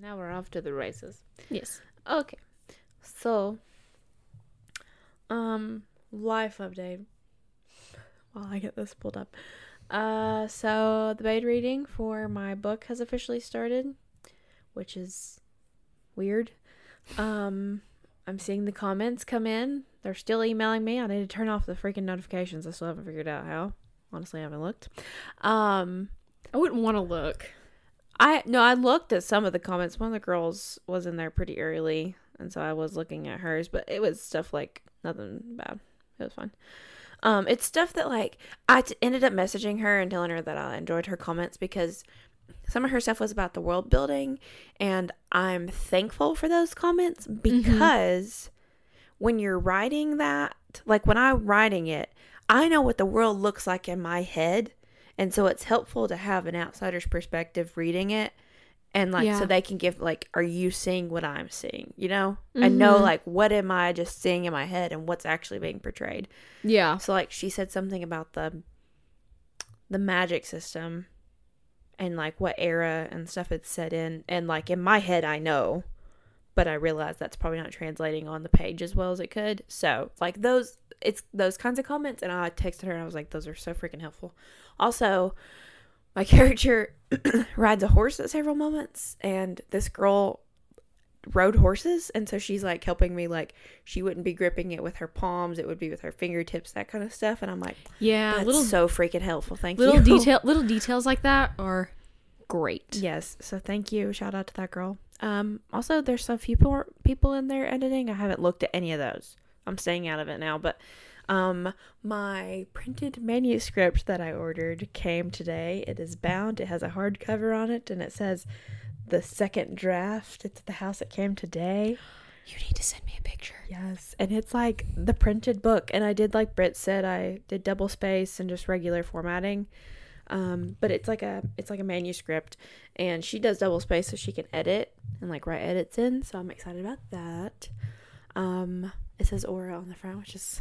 Now we're off to the races. Yes. Okay. So, life update. While I get this pulled up. So the beta reading for my book has officially started, which is weird. I'm seeing the comments come in. They're still emailing me. I need to turn off the freaking notifications. I still haven't figured out how. Honestly, I haven't looked. I wouldn't want to look. I looked at some of the comments. One of the girls was in there pretty early, and so I was looking at hers, but it was stuff like nothing bad. It was fine. It's stuff that, like, I ended up messaging her and telling her that I enjoyed her comments because some of her stuff was about the world building, and I'm thankful for those comments because when you're writing that, like, when I'm writing it, I know what the world looks like in my head, and so it's helpful to have an outsider's perspective reading it, and, like, so they can give, like, are you seeing what I'm seeing, you know? I know, like, what am I just seeing in my head and what's actually being portrayed. Yeah. So, like, she said something about the magic system and, like, what era and stuff it's set in, and, like, in my head I know, but I realize that's probably not translating on the page as well as it could. So, like, those kinds of comments, and I texted her and I was like, those are so freaking helpful. Also, my character rides a horse at several moments, and this girl rode horses, and so she's, like, helping me, like, she wouldn't be gripping it with her palms, it would be with her fingertips, that kind of stuff, and I'm like, yeah, that's so freaking helpful. Little details like that are great. Yes, so thank you, shout out to that girl. Also, there's a few people in there editing. I haven't looked at any of those. I'm staying out of it now, but my printed manuscript that I ordered came today. It is bound. It has a hard cover on it, and it says the second draft. It's at the house it came today. You need to send me a picture. Yes, and it's like the printed book, and I did, like Britt said, I did double space and just regular formatting. But it's like a manuscript, and she does double space so she can edit and, like, write edits in. So I'm excited about that. It says Aura on the front, which is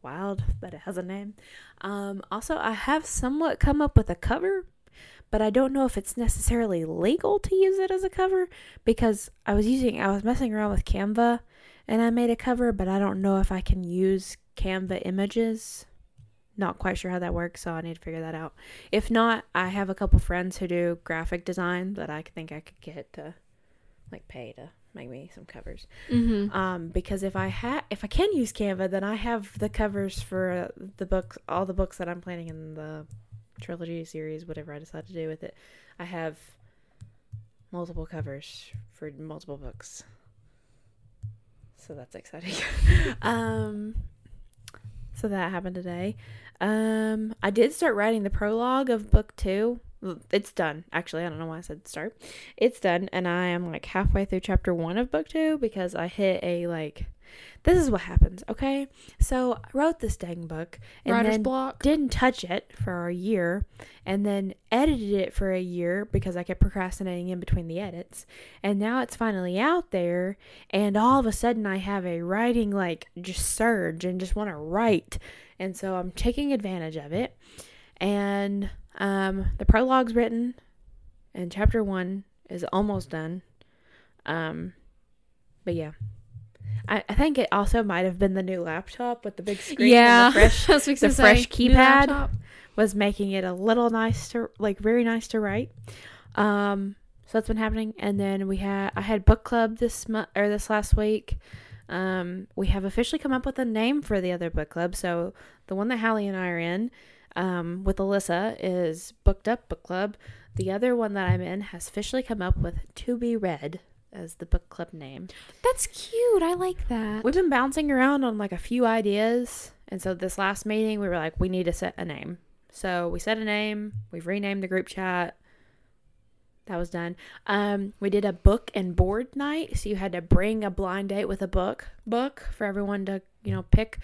wild that it has a name. Also, I have somewhat come up with a cover, but I don't know if it's necessarily legal to use it as a cover because I was messing around with Canva and I made a cover, but I don't know if I can use Canva images. Not quite sure how that works, so I need to figure that out. If not, I have a couple friends who do graphic design that I think I could get to, like, pay to make me some covers. Because if I can use Canva, then I have the covers for the books, all the books that I'm planning in the trilogy series, whatever I decide to do with it. I have multiple covers for multiple books, so that's exciting. So that happened today. I did start writing the prologue of book 2. It's done. Actually, I don't know why I said start. It's done, and I am, like, halfway through chapter 1 of book 2 because I hit a, like, this is what happens, okay? So I wrote this dang book and writer's then block. Didn't touch it for a year and then edited it for a year because I kept procrastinating in between the edits, and now it's finally out there, and all of a sudden I have a writing, like, just surge and just want to write, and so I'm taking advantage of it. And the prologue's written and chapter 1 is almost done. But yeah, I think it also might have been the new laptop with the big screen. Yeah, and the fresh keypad was making it a little nice to, like, very nice to write. So that's been happening. And then I had book club this last week. We have officially come up with a name for the other book club. So the one that Hallie and I are in, with Alyssa, is Booked Up Book Club. The other one that I'm in has officially come up with To Be Read as the book club name. That's cute. I like that. We've been bouncing around on, like, a few ideas, and so this last meeting we were like, we need to set a name. So we set a name. We've renamed the group chat. That was done. We did a book and board night, so you had to bring a blind date with a book for everyone to, you know, pick,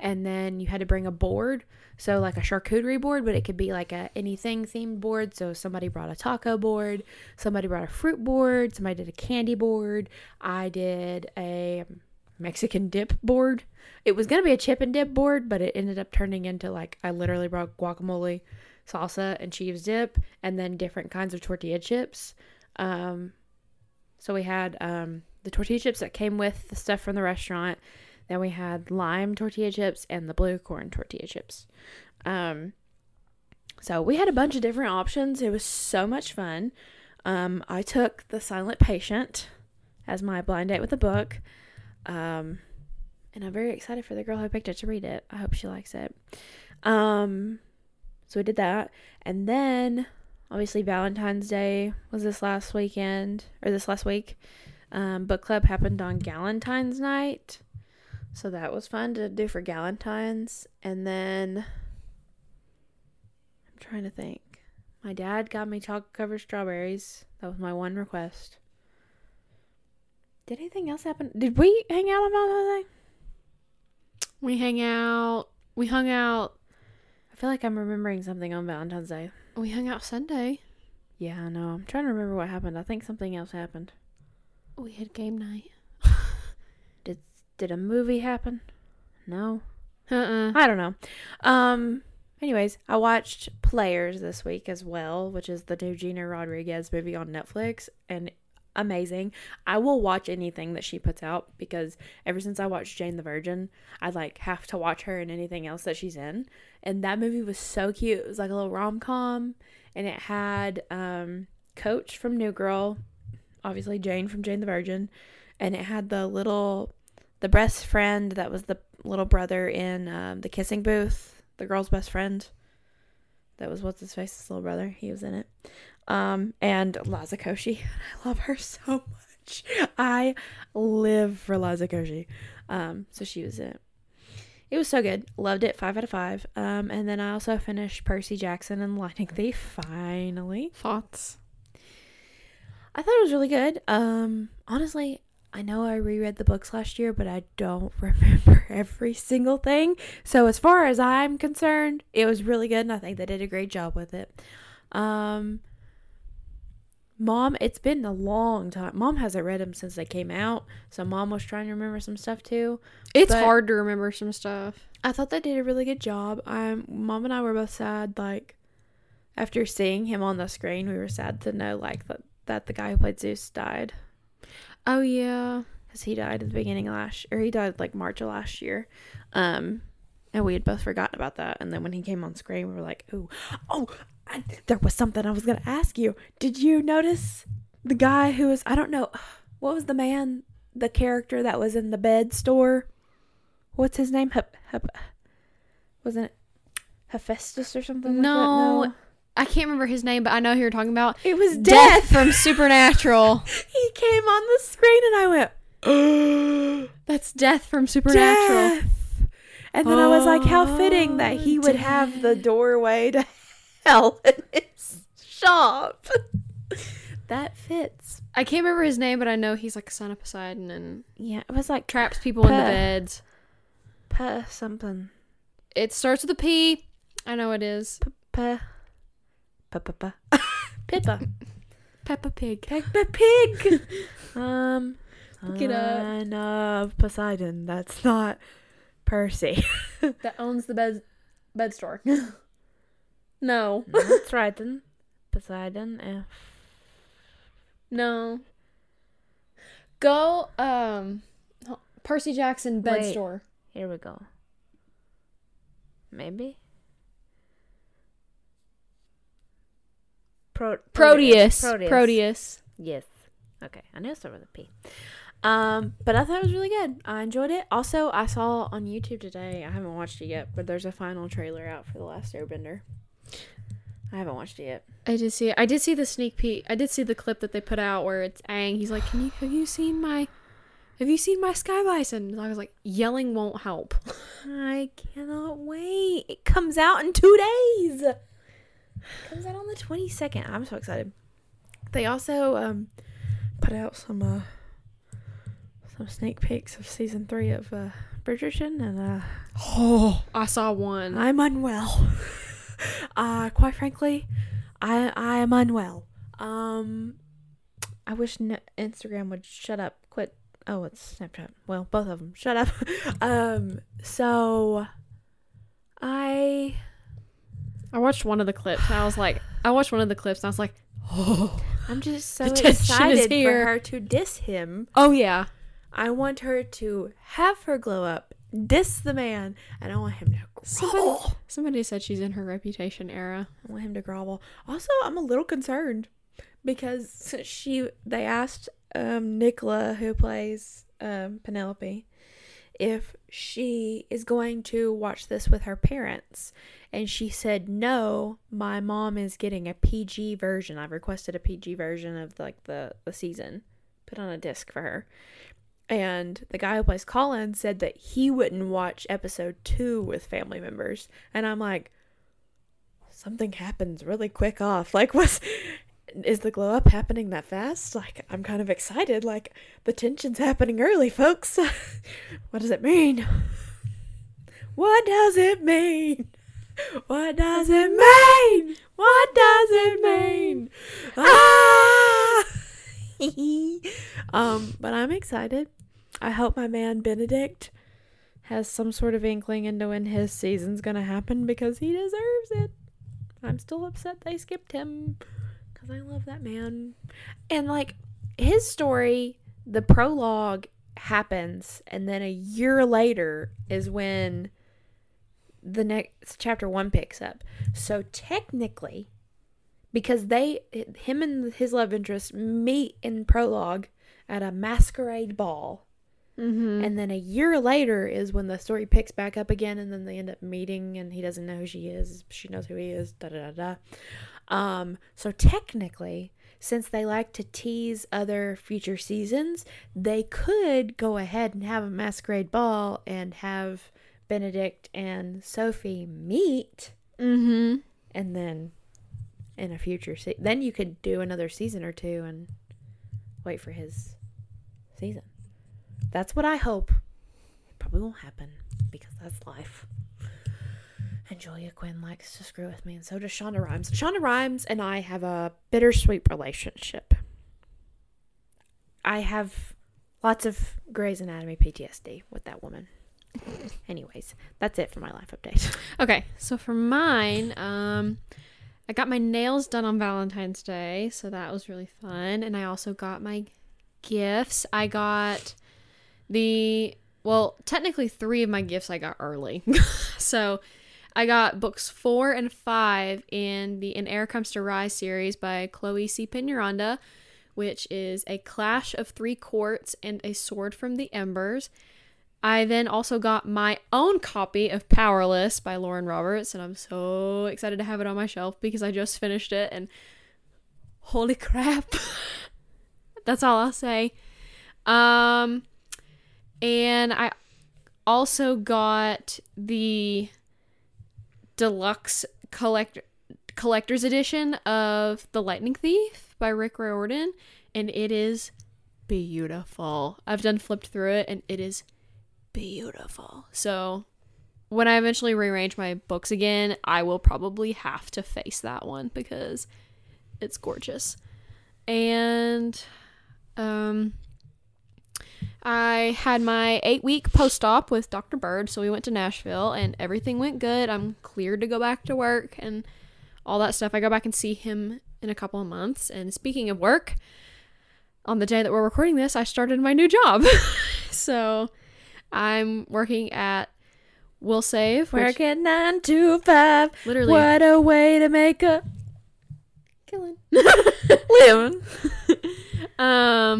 and then you had to bring a board, so like a charcuterie board, but it could be like a anything themed board. So somebody brought a taco board, somebody brought a fruit board, somebody did a candy board. I did a Mexican dip board. It was gonna be a chip and dip board, but it ended up turning into, like, I literally brought guacamole, salsa, and cheese dip, and then different kinds of tortilla chips. So we had the tortilla chips that came with the stuff from the restaurant. Then we had lime tortilla chips and the blue corn tortilla chips. So we had a bunch of different options. It was so much fun. I took The Silent Patient as my blind date with a book. And I'm very excited for the girl who picked it to read it. I hope she likes it. So we did that. And then, obviously, Valentine's Day was this last week. Book club happened on Galentine's night. So that was fun to do for Galentine's. And then, I'm trying to think. My dad got me chocolate-covered strawberries. That was my one request. Did anything else happen? Did we hang out on Valentine's Day? We hung out. I feel like I'm remembering something on Valentine's Day. We hung out Sunday. Yeah, I know. I'm trying to remember what happened. I think something else happened. We had game night. Did a movie happen? No. I don't know. Anyways, I watched Players this week as well, which is the new Gina Rodriguez movie on Netflix, and amazing. I will watch anything that she puts out because ever since I watched Jane the Virgin, I have to watch her in anything else that she's in. And that movie was so cute. It was like a little rom-com, and it had Coach from New Girl, obviously Jane from Jane the Virgin, and it had the best friend that was the little brother in The Kissing Booth, the girl's best friend. That was what's-his-face's little brother. He was in it. And Liza Koshy. I love her so much. I live for Liza Koshy. So she was in it. It was so good. Loved it. 5 out of 5. And then I also finished Percy Jackson and the Lightning Thief. Finally. Thoughts? I thought it was really good. Honestly, I know I reread the books last year, but I don't remember every single thing. So as far as I'm concerned, it was really good, and I think they did a great job with it. Mom, it's been a long time. Mom hasn't read them since they came out, so Mom was trying to remember some stuff too. It's hard to remember some stuff. I thought they did a really good job. Mom and I were both sad, after seeing him on the screen, we were sad to know, that the guy who played Zeus died. Oh, yeah. Because he died at the beginning of March of last year. And we had both forgotten about that. And then when he came on screen, we were like, oh, there was something I was going to ask you. Did you notice the guy who was, I don't know, what was the character that was in the bed store? What's his name? Wasn't it Hephaestus or something? No. Like that? No. I can't remember his name, but I know who you're talking about. It was Death from Supernatural. He came on the screen and I went, oh, that's Death from Supernatural. Death. And then I was like, how fitting that he would have the doorway to hell in his shop. That fits. I can't remember his name, but I know he's a son of Poseidon and yeah, it was traps people in the beds. Something. It starts with a P. I know it is. Peppa. Peppa Pig. Look it up. Son of Poseidon. That's not Percy. That owns the bed store. No. That's right then. Poseidon. No. Go, Percy Jackson bed store. Here we go. Maybe. Proteus. Yes. Okay. I know it's over the P. But I thought it was really good. I enjoyed it. Also, I saw on YouTube today, I haven't watched it yet, but there's a final trailer out for The Last Airbender. I haven't watched it yet. I did see it. I did see the sneak peek. I did see the clip that they put out where it's Aang. He's like, Have you seen my sky bison? And I was like, yelling won't help. I cannot wait. It comes out in 2 days. Comes out on the 22nd. I'm so excited. They also put out some sneak peeks of season 3 of Bridgerton, and I saw one. I'm unwell. Quite frankly, I am unwell. I wish Instagram would shut up. Quit. Oh, it's Snapchat. Well, both of them shut up. So I watched one of the clips and I was like, oh. I'm just so excited for her to diss him. Oh, yeah. I want her to have her glow up, diss the man, and I want him to grovel. Somebody said she's in her reputation era. I want him to grovel. Also, I'm a little concerned because they asked Nicola, who plays Penelope, if she is going to watch this with her parents. And she said, no, my mom is getting a PG version. I've requested a PG version of like the season. Put on a disc for her. And the guy who plays Colin said that he wouldn't watch episode 2 with family members. And I'm like, something happens really quick off. Like, is the glow up happening that fast? Like, I'm kind of excited. Like, the tension's happening early, folks. What does it mean? What does it mean? What does it mean? What does it mean? Ah! But I'm excited. I hope my man Benedict has some sort of inkling into when his season's gonna happen, because he deserves it. I'm still upset they skipped him, because I love that man. And like, his story, the prologue happens, and then a year later is when the next chapter 1 picks up. So technically, because him and his love interest meet in prologue at a masquerade ball. Mm-hmm. And then a year later is when the story picks back up again, and then they end up meeting, and he doesn't know who she is. She knows who he is. So technically, since they like to tease other future seasons, they could go ahead and have a masquerade ball and have Benedict and Sophie meet. Mm-hmm. And then in a future season, then you could do another season or two and wait for his season. That's what I hope. It probably won't happen, because that's life. And Julia Quinn likes to screw with me, and so does Shonda Rhimes. Shonda Rhimes and I have a bittersweet relationship. I have lots of Grey's Anatomy PTSD with that woman. Anyways, that's it for my life update. Okay, so for mine, I got my nails done on Valentine's Day, so that was really fun. And I also got my gifts. I got technically 3 of my gifts I got early. So I got books 4 and 5 in the An Air Comes to Rye series by Chloe C. Pinironda, which is A Clash of Three Courts and A Sword from the Embers. I then also got my own copy of Powerless by Lauren Roberts, and I'm so excited to have it on my shelf because I just finished it, and holy crap. That's all I'll say. And I also got the deluxe collector's edition of The Lightning Thief by Rick Riordan, and it is beautiful. I've flipped through it, and it is beautiful. So when I eventually rearrange my books again, I will probably have to face that one because it's gorgeous. And I had my 8-week post-op with Dr. Bird, so we went to Nashville and everything went good. I'm cleared to go back to work and all that stuff. I go back and see him in a couple of months. And speaking of work, on the day that we're recording this, I started my new job. So I'm working at Will Save. Working 9 to 5. Literally. What a way to make a killing. Living. But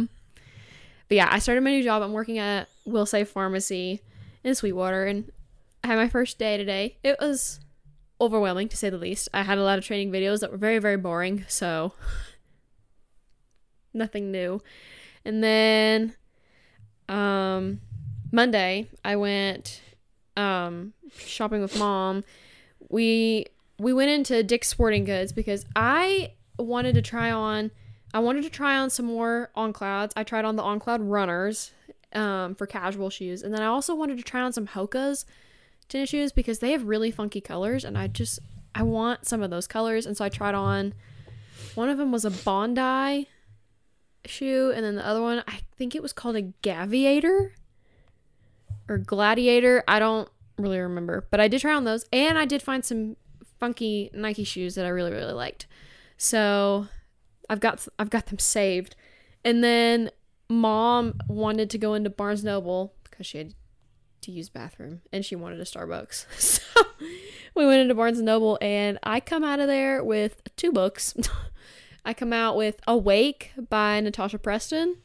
yeah, I started my new job. I'm working at Will Save Pharmacy in Sweetwater, and I had my first day today. It was overwhelming, to say the least. I had a lot of training videos that were very, very boring, so nothing new. And then Monday, I went shopping with Mom. We went into Dick's Sporting Goods because I wanted to try on some more On Clouds. I tried on the On Cloud Runners for casual shoes, and then I also wanted to try on some Hoka's tennis shoes because they have really funky colors, and I want some of those colors. And so I tried on, one of them was a Bondi shoe, and then the other one, I think it was called a Gaviator or Gladiator. I don't really remember, but I did try on those, and I did find some funky Nike shoes that I really, really liked. So I've got them saved. And then Mom wanted to go into Barnes & Noble because she had to use bathroom and she wanted a Starbucks. So we went into Barnes & Noble and I come out of there with 2 books. I come out with Awake by Natasha Preston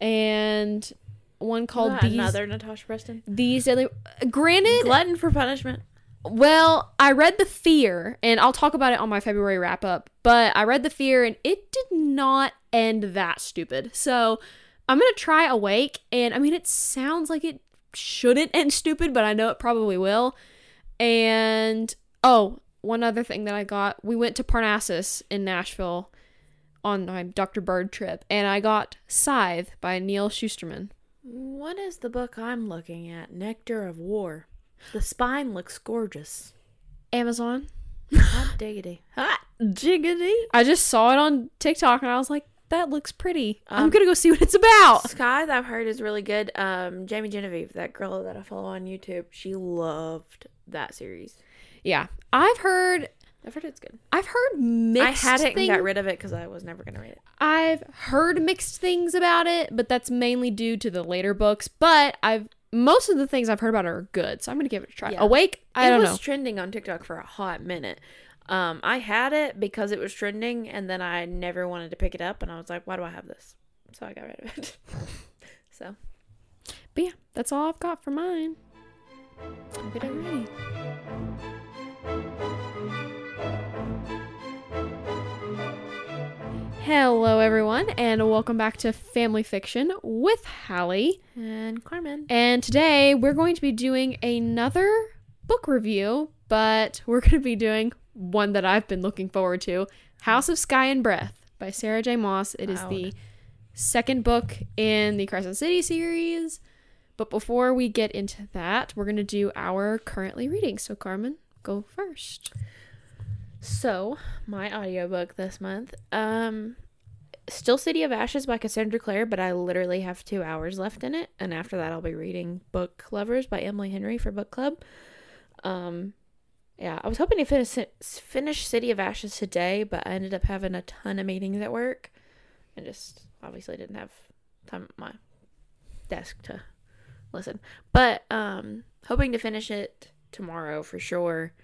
and one called another Natasha Preston. These Deadly... Granted... Glutton for Punishment. Well, I read The Fear, and I'll talk about it on my February wrap-up, but I read The Fear, and it did not end that stupid. So, I'm going to try Awake, and I mean, it sounds like it shouldn't end stupid, but I know it probably will. And, oh, one other thing that I got, we went to Parnassus in Nashville on my Dr. Bird trip, and I got Scythe by Neil Shusterman. What is the book I'm looking at? Nectar of War. The spine looks gorgeous. Amazon. Hot diggity. Hot jiggity. I just saw it on TikTok and I was like, that looks pretty. I'm going to go see what it's about. Sky, that I've heard, is really good. Jamie Genevieve, that girl that I follow on YouTube, she loved that series. Yeah. I've heard it's good. I've heard mixed things. I had it and got rid of it because I was never going to read it. I've heard mixed things about it, but that's mainly due to the later books. But most of the things I've heard about are good, so I'm going to give it a try. Yeah. Awake? I don't know. It was trending on TikTok for a hot minute. I had it because it was trending, and then I never wanted to pick it up, and I was like, why do I have this? So I got rid of it. So. But yeah, that's all I've got for mine. I'm good and ready. Hello, everyone, and welcome back to Family Fiction with Hallie and Carmen. And today we're going to be doing another book review, but we're going to be doing one that I've been looking forward to, House of Sky and Breath by Sarah J. Maas. It is the second book in the Crescent City series. But before we get into that, we're going to do our currently reading. So, Carmen, go first. So, my audiobook this month, still City of Ashes by Cassandra Clare, but I literally have 2 hours left in it, and after that I'll be reading Book Lovers by Emily Henry for book club. Yeah, I was hoping to finish City of Ashes today, but I ended up having a ton of meetings at work, and just obviously didn't have time at my desk to listen, but hoping to finish it tomorrow for sure.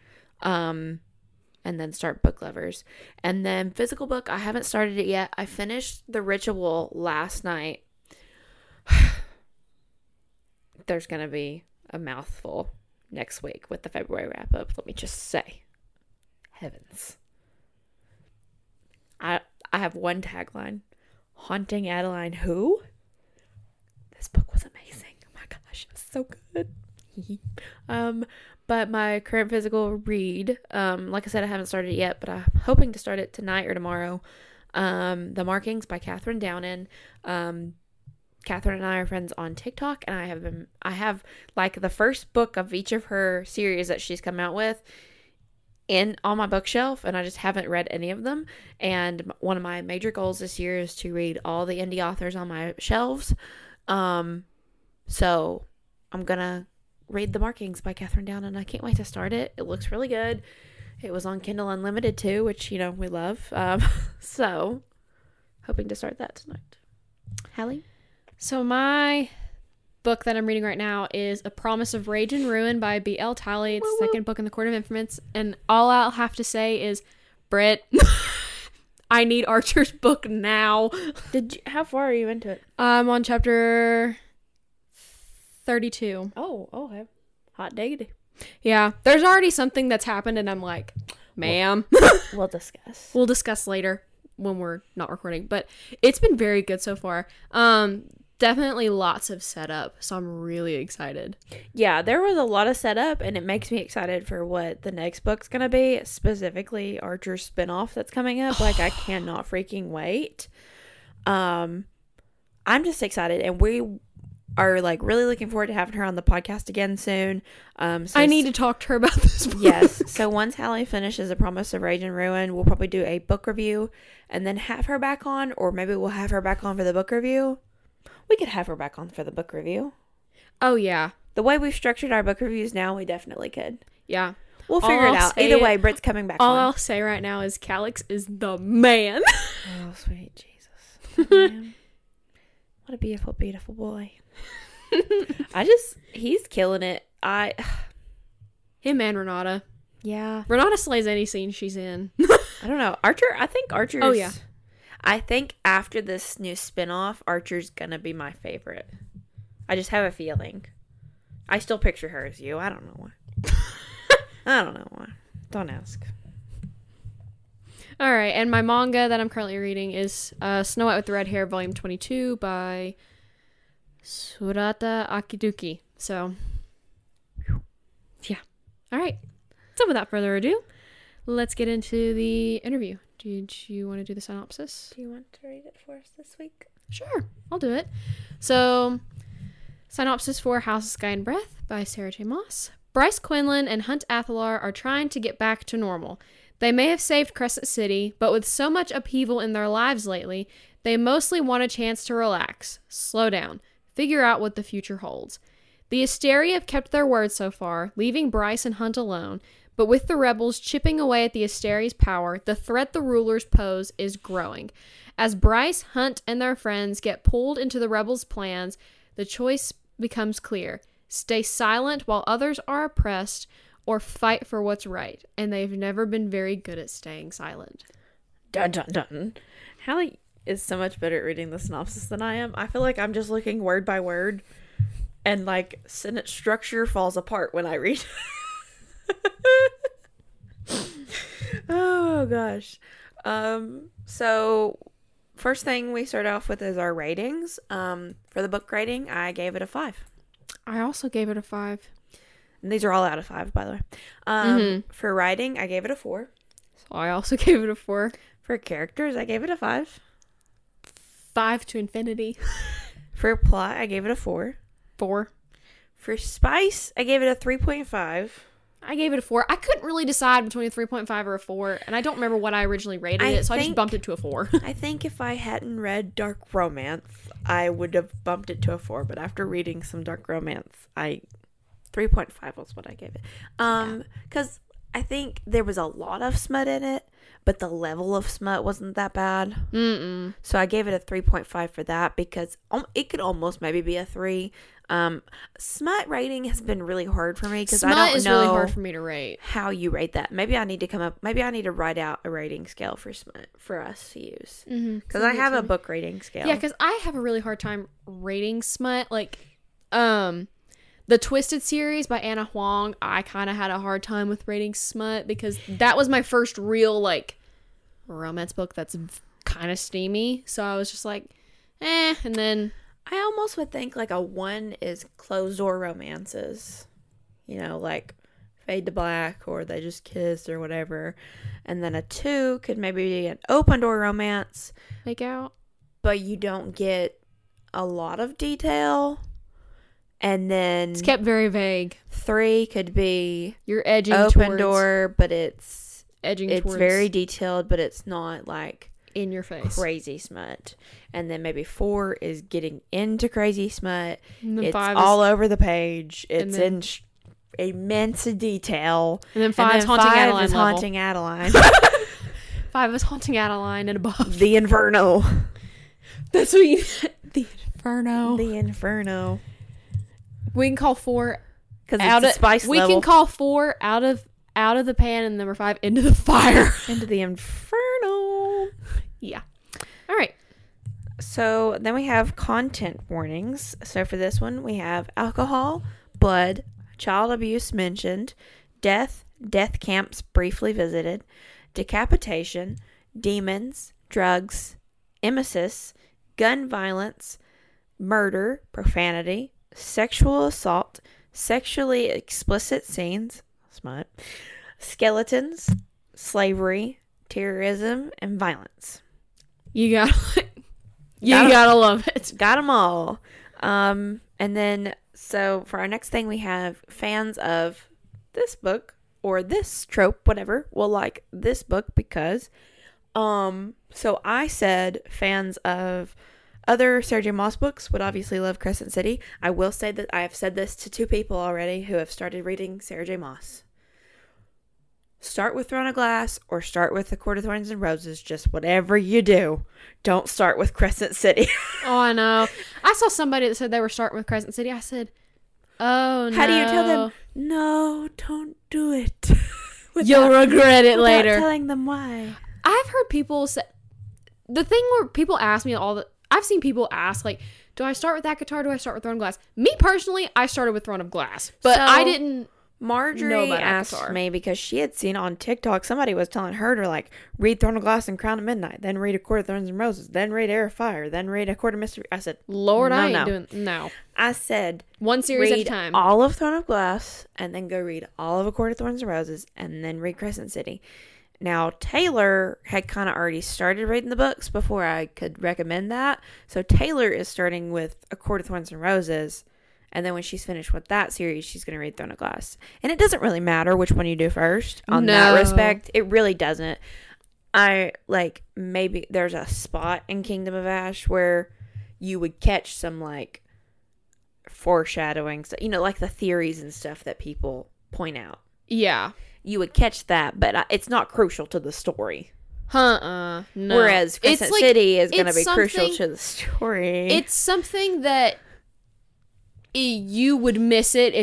And then start Book Lovers. And then physical book, I haven't started it yet. I finished The Ritual last night. There's going to be a mouthful next week with the February wrap-up. Let me just say. Heavens. I have one tagline. Haunting Adeline who? This book was amazing. Oh my gosh, it was so good. But my current physical read, like I said, I haven't started it yet, but I'm hoping to start it tonight or tomorrow. The Markings by Catherine Downen. Catherine and I are friends on TikTok, and I have like the first book of each of her series that she's come out with on my bookshelf, and I just haven't read any of them. And one of my major goals this year is to read all the indie authors on my shelves. So I'm gonna read The Markings by Catherine Downen. I can't wait to start it. It looks really good. It was on Kindle Unlimited too, which, you know, we love. So, hoping to start that tonight. Hallie? So, my book that I'm reading right now is A Promise of Rage and Ruin by B.L. Talley. It's the second book in the Court of Infamous. And all I'll have to say is, Britt, I need Archer's book now. How far are you into it? I'm on chapter 32. Oh, okay. Hot diggity. Yeah, there's already something that's happened, and I'm like, ma'am. We'll discuss. We'll discuss later when we're not recording, but it's been very good so far. Definitely lots of setup, so I'm really excited. Yeah, there was a lot of setup, and it makes me excited for what the next book's gonna be, specifically Archer's spinoff that's coming up. Like, I cannot freaking wait. I'm just excited, and we are like really looking forward to having her on the podcast again soon. I need to talk to her about this book. Yes. So once Hallie finishes A Promise of Rage and Ruin, we'll probably do a book review and then have her back on, or maybe we'll have her back on for the book review. We could have her back on for the book review. Oh yeah. The way we've structured our book reviews now, we definitely could. Yeah. We'll figure it out. Either way, Britt's coming back. All I'll say right now is Calix is the man. Oh, sweet Jesus. Man. What a beautiful, beautiful boy. He's killing it. Him and Renata. Yeah. Renata slays any scene she's in. I don't know. Archer. Oh, yeah. I think after this new spinoff, Archer's going to be my favorite. I just have a feeling. I still picture her as you. I don't know why. Don't ask. All right. And my manga that I'm currently reading is Snow White with the Red Hair, Volume 22 by Surata Akiduki. So, yeah. All right. So without further ado, let's get into the interview. Did you want to do the synopsis? Do you want to read it for us this week? Sure, I'll do it. So, synopsis for House of Sky and Breath by Sarah J. Maas. Bryce Quinlan and Hunt Athalar are trying to get back to normal. They may have saved Crescent City, but with so much upheaval in their lives lately, they mostly want a chance to relax, slow down, figure out what the future holds. The Asteria have kept their word so far, leaving Bryce and Hunt alone, but with the rebels chipping away at the Asteria's power, the threat the rulers pose is growing. As Bryce, Hunt, and their friends get pulled into the rebels' plans, the choice becomes clear. Stay silent while others are oppressed, or fight for what's right. And they've never been very good at staying silent. Dun dun dun. Hallie is so much better at reading the synopsis than I am. I feel like I'm just looking word by word, and like sentence structure falls apart when I read. Oh gosh. So first thing we start off with is our ratings. For the book rating, I gave it a 5. I also gave it a 5. And these are all out of 5, by the way. For writing, I gave it a 4. So I also gave it a 4. For characters, I gave it a 5. 5 to infinity. For plot, I gave it a 4. 4. For spice, I gave it a 3.5. I gave it a 4. I couldn't really decide between a 3.5 or a 4, and I don't remember what I originally rated it, so I just bumped it to a 4. I think if I hadn't read Dark Romance, I would have bumped it to a 4, but after reading some Dark Romance, 3.5 was what I gave it. Because I think there was a lot of smut in it, but the level of smut wasn't that bad. So I gave it a 3.5 for that, because it could almost maybe be a 3. Smut rating has been really hard for me because I don't know really hard for me to rate. How you rate that. Maybe I need to write out a rating scale for smut for us to use, because I have a book rating scale. Yeah, because I have a really hard time rating smut. Like, The Twisted series by Anna Huang, I kind of had a hard time with rating smut because that was my first real like romance book that's kind of steamy. So I was just like, eh, and then I almost would think like a 1 is closed door romances, you know, like Fade to Black or They Just Kissed or whatever. And then a 2 could maybe be an open door romance. Make out. But you don't get a lot of detail. And then it's kept very vague. 3 could be you're edging open door, but it's edging. It's very detailed, but it's not like in your face crazy smut. And then maybe 4 is getting into crazy smut. It's all over the page. It's in immense detail. And then 5 is Haunting Adeline. 5 is Haunting Adeline and above. The Inferno. That's what you the Inferno. The Inferno. We can call 4 because it's a spice level. We can call 4 out of the pan, and number 5 into the fire. Into the Inferno. Yeah. All right. So then we have content warnings. So for this one, we have alcohol, blood, child abuse mentioned, death camps briefly visited, decapitation, demons, drugs, emesis, gun violence, murder, profanity, sexual assault, sexually explicit scenes, smut, skeletons, slavery, terrorism, and violence. You gotta love it. Got them all. And then, so for our next thing, we have fans of this book or this trope, whatever, will like this book because. So I said fans of other Sarah J. Maas books would obviously love Crescent City. I will say that I have said this to 2 people already who have started reading Sarah J. Maas. Start with Throne of Glass or start with A Court of Thorns and Roses. Just whatever you do, don't start with Crescent City. Oh, I know. I saw somebody that said they were starting with Crescent City. I said, oh, no. How do you tell them, no, don't do it? You'll regret it later. Telling them why. I've heard people say, the thing where people ask me all the, I've seen people ask, like, do I start with that guitar? Do I start with Throne of Glass? Me personally, I started with Throne of Glass, but so, I didn't. Marjorie asked me because she had seen on TikTok somebody was telling her to like read Throne of Glass and Crown of Midnight, then read A Court of Thorns and Roses, then read Air of Fire, then read A Court of Mystery. I said, Lord, I ain't doing no. I said, one series at a time. All of Throne of Glass and then go read all of A Court of Thorns and Roses and then read Crescent City. Now, Taylor had kind of already started reading the books before I could recommend that. So Taylor is starting with A Court of Thorns and Roses. And then when she's finished with that series, she's going to read Throne of Glass. And it doesn't really matter which one you do first on that respect. It really doesn't. I, like, maybe there's a spot in Kingdom of Ash where you would catch some, like, foreshadowing. So, you know, like the theories and stuff that people point out. Yeah. You would catch that, but it's not crucial to the story. No. Whereas Crescent City is going to be crucial to the story. It's something that... you would miss it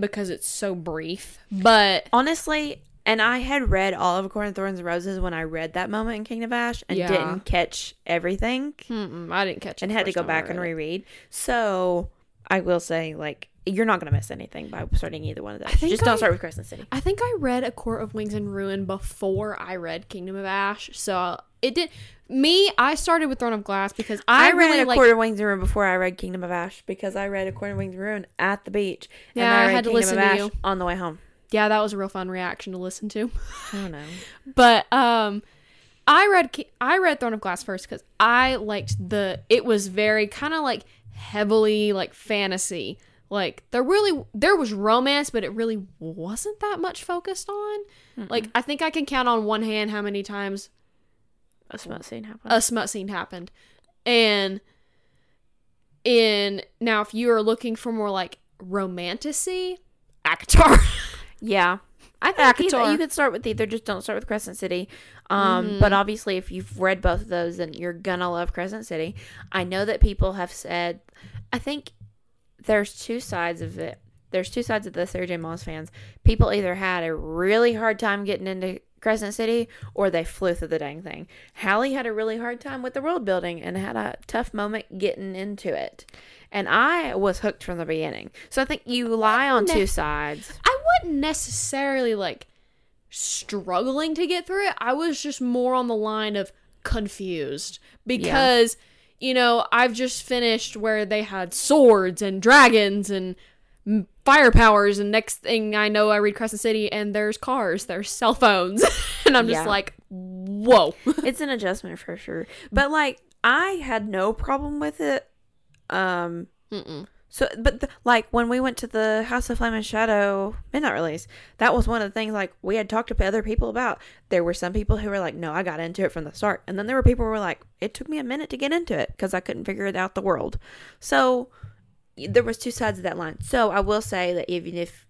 because it's so brief, but honestly, and I had read all of A Court of Thorns and Roses when I read that moment in Kingdom of Ash and didn't catch everything. I didn't catch it and had to go back and reread. So I will say, like, you're not gonna miss anything by starting either one of those. Just don't start with Crescent City. I think I read A Court of Wings and Ruin before I read Kingdom of Ash, so it did. Me, I started with Throne of Glass because I read really A Court of Wings and Ruin before I read Kingdom of Ash because I read A Court of Wings and Ruin at the beach. Yeah, and I had to listen to you on the way home. Yeah, that was a real fun reaction to listen to. Oh no, but I read Throne of Glass first because I liked It was very kind of like heavily like fantasy. Like, there was romance, but it really wasn't that much focused on. Mm-mm. Like, I think I can count on one hand how many times a smut scene happened. And now if you are looking for more, like, romanticy, ACOTAR. Yeah. I think you could start with either. Just don't start with Crescent City. But obviously, if you've read both of those, then you're gonna love Crescent City. I know that people have said, I think... There's two sides of it. There's two sides of the Sarah J. Maas fans. People either had a really hard time getting into Crescent City or they flew through the dang thing. Hallie had a really hard time with the world building and had a tough moment getting into it. And I was hooked from the beginning. So I think you lie on two sides. I wasn't necessarily like struggling to get through it. I was just more on the line of confused because... Yeah. You know, I've just finished where they had swords and dragons and fire powers, and next thing I know, I read Crescent City, and there's cars, there's cell phones, and I'm just like, whoa. It's an adjustment for sure. But, like, I had no problem with it. So, but, like, when we went to the House of Flame and Shadow midnight release, that was one of the things, like, we had talked to other people about. There were some people who were like, no, I got into it from the start. And then there were people who were like, it took me a minute to get into it because I couldn't figure it out the world. So, there was two sides of that line. So, I will say that even if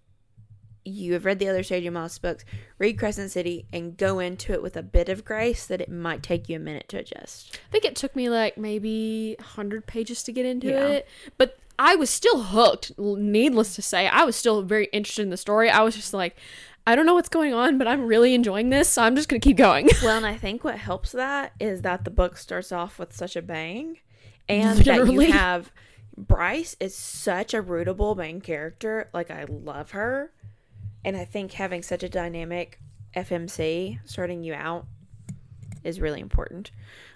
you have read the other Sarah J. Maas books, read Crescent City and go into it with a bit of grace that it might take you a minute to adjust. I think it took me, like, maybe 100 pages to get into it. But... I was still hooked, needless to say. I was still very interested in the story. I was just like, I don't know what's going on, but I'm really enjoying this, so I'm just going to keep going. Well, and I think what helps that is that the book starts off with such a bang. And literally. That you have... Bryce is such a rootable main character. Like, I love her. And I think having such a dynamic FMC starting you out is really important.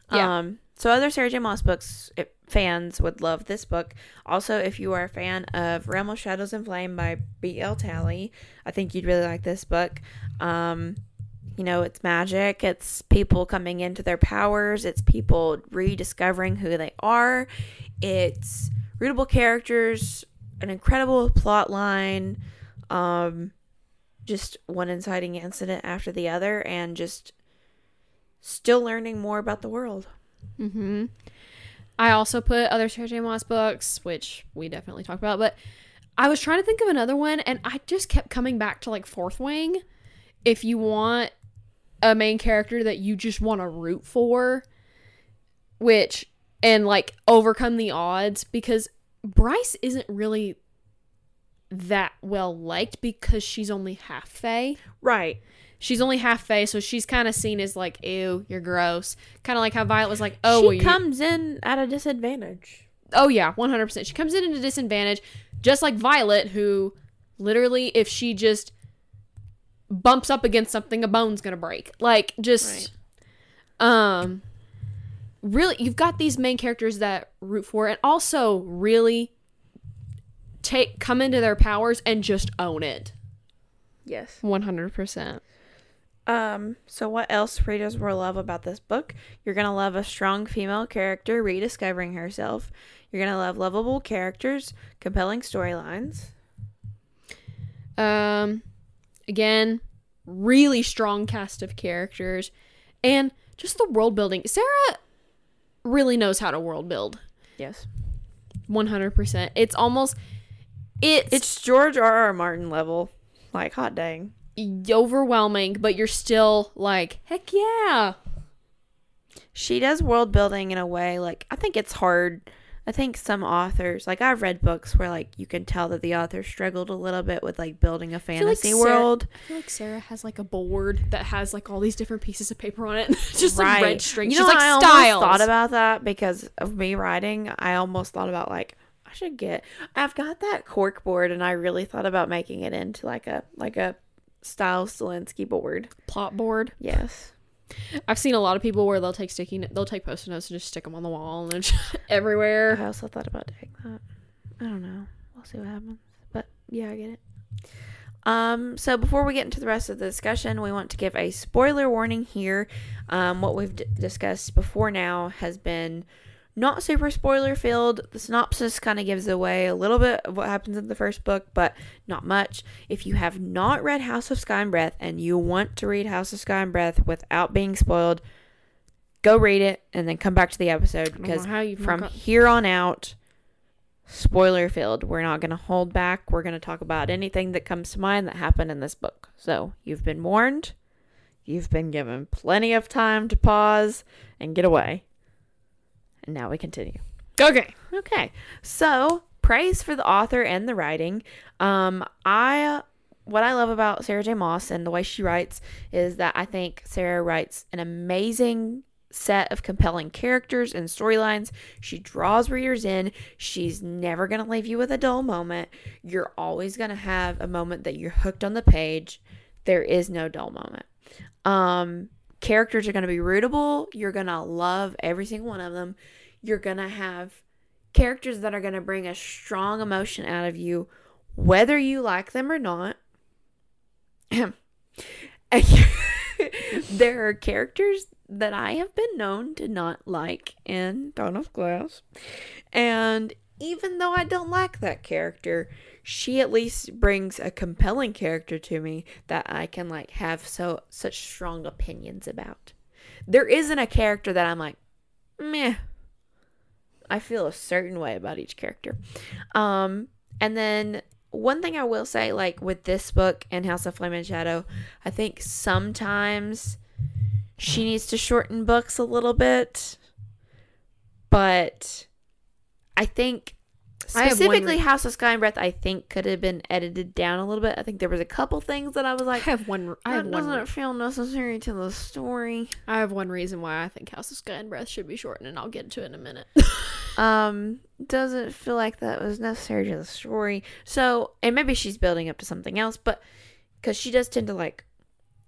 Yeah. So other Sarah J. Maas books fans would love this book. Also, if you are a fan of Realm of Shadows and Flame by B.L. Talley, I think you'd really like this book. You know, it's magic. It's people coming into their powers. It's people rediscovering who they are. It's rootable characters, an incredible plot line, just one inciting incident after the other, and just still learning more about the world. Mm-hmm. I also put other Sarah J. Maas books, which we definitely talked about, but I was trying to think of another one, and I just kept coming back to, like, Fourth Wing. if you want a main character that you just want to root for, which, and like overcome the odds, because Bryce isn't really that well liked because she's only half Fae. Right. She's only half Fae, so she's kind of seen as like, ew, you're gross. Kind of like how Violet was like, oh, she comes in at a disadvantage. Oh, yeah, 100%. She comes in at a disadvantage, just like Violet, who literally, if she just bumps up against something, a bone's gonna break. Like, just, right. Really, you've got these main characters that root for, and also really come into their powers and just own it. Yes. 100%. So what else readers will love about this book? You're going to love a strong female character rediscovering herself. You're going to love lovable characters, compelling storylines. Again, really strong cast of characters. And just the world building. Sarah really knows how to world build. Yes. 100%. It's almost... It's George R.R. Martin level. Like, hot dang. Overwhelming, but you're still like, heck yeah. She does world building in a way, like, I think it's hard. I think some authors, like, I've read books where, like, you can tell that the author struggled a little bit with, like, building a fantasy world. I feel like Sarah has, like, a board that has, like, all these different pieces of paper on it. Just right. Some red string. You know, she's like, I almost thought about that because of me writing. I almost thought about, like, I should get, I've got that cork board, and I really thought about making it into, like a style Stilinski board. Plot board? Yes. I've seen a lot of people where they'll take post-it notes and just stick them on the wall and everywhere. I also thought about doing that. I don't know. We'll see what happens. But yeah, I get it. So before we get into the rest of the discussion, we want to give a spoiler warning here. What we've discussed before now has been not super spoiler filled. The synopsis kind of gives away a little bit of what happens in the first book, but not much. If you have not read House of Sky and Breath and you want to read House of Sky and Breath without being spoiled, go read it and then come back to the episode, because from here on out, spoiler filled. We're not going to hold back. We're going to talk about anything that comes to mind that happened in this book. So you've been warned. You've been given plenty of time to pause and get away. And now we continue. Okay. So, praise for the author and the writing. What I love about Sarah J. Maas and the way she writes is that I think Sarah writes an amazing set of compelling characters and storylines. She draws readers in. She's never going to leave you with a dull moment. You're always going to have a moment that you're hooked on the page. There is no dull moment. Characters are going to be rootable. You're going to love every single one of them. You're going to have characters that are going to bring a strong emotion out of you, whether you like them or not. There are characters that I have been known to not like in Throne of Glass. And even though I don't like that character, she at least brings a compelling character to me that I can, like, have such strong opinions about. There isn't a character that I'm like, meh. I feel a certain way about each character. And then one thing I will say, like, with this book and House of Flame and Shadow, I think sometimes she needs to shorten books a little bit. But I think... specifically House of Sky and Breath, I think, could have been edited down a little bit. I think there was a couple things that I was like, that doesn't feel necessary to the story. I have one reason why I think House of Sky and Breath should be shortened, and I'll get to it in a minute. Doesn't feel like that was necessary to the story. So, and maybe she's building up to something else, but because she does tend to, like,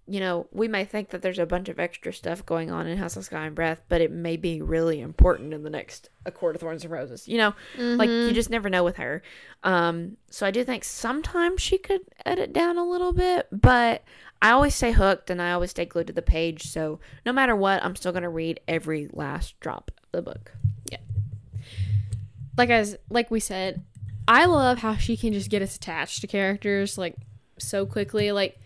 you know, we may think that there's a bunch of extra stuff going on in House of Sky and Breath, but it may be really important in the next A Court of Thorns and Roses. You know, mm-hmm. Like, you just never know with her. So I do think sometimes she could edit down a little bit, but I always stay hooked and I always stay glued to the page. So no matter what, I'm still going to read every last drop of the book. Yeah. Like we said, I love how she can just get us attached to characters, like, so quickly. Like,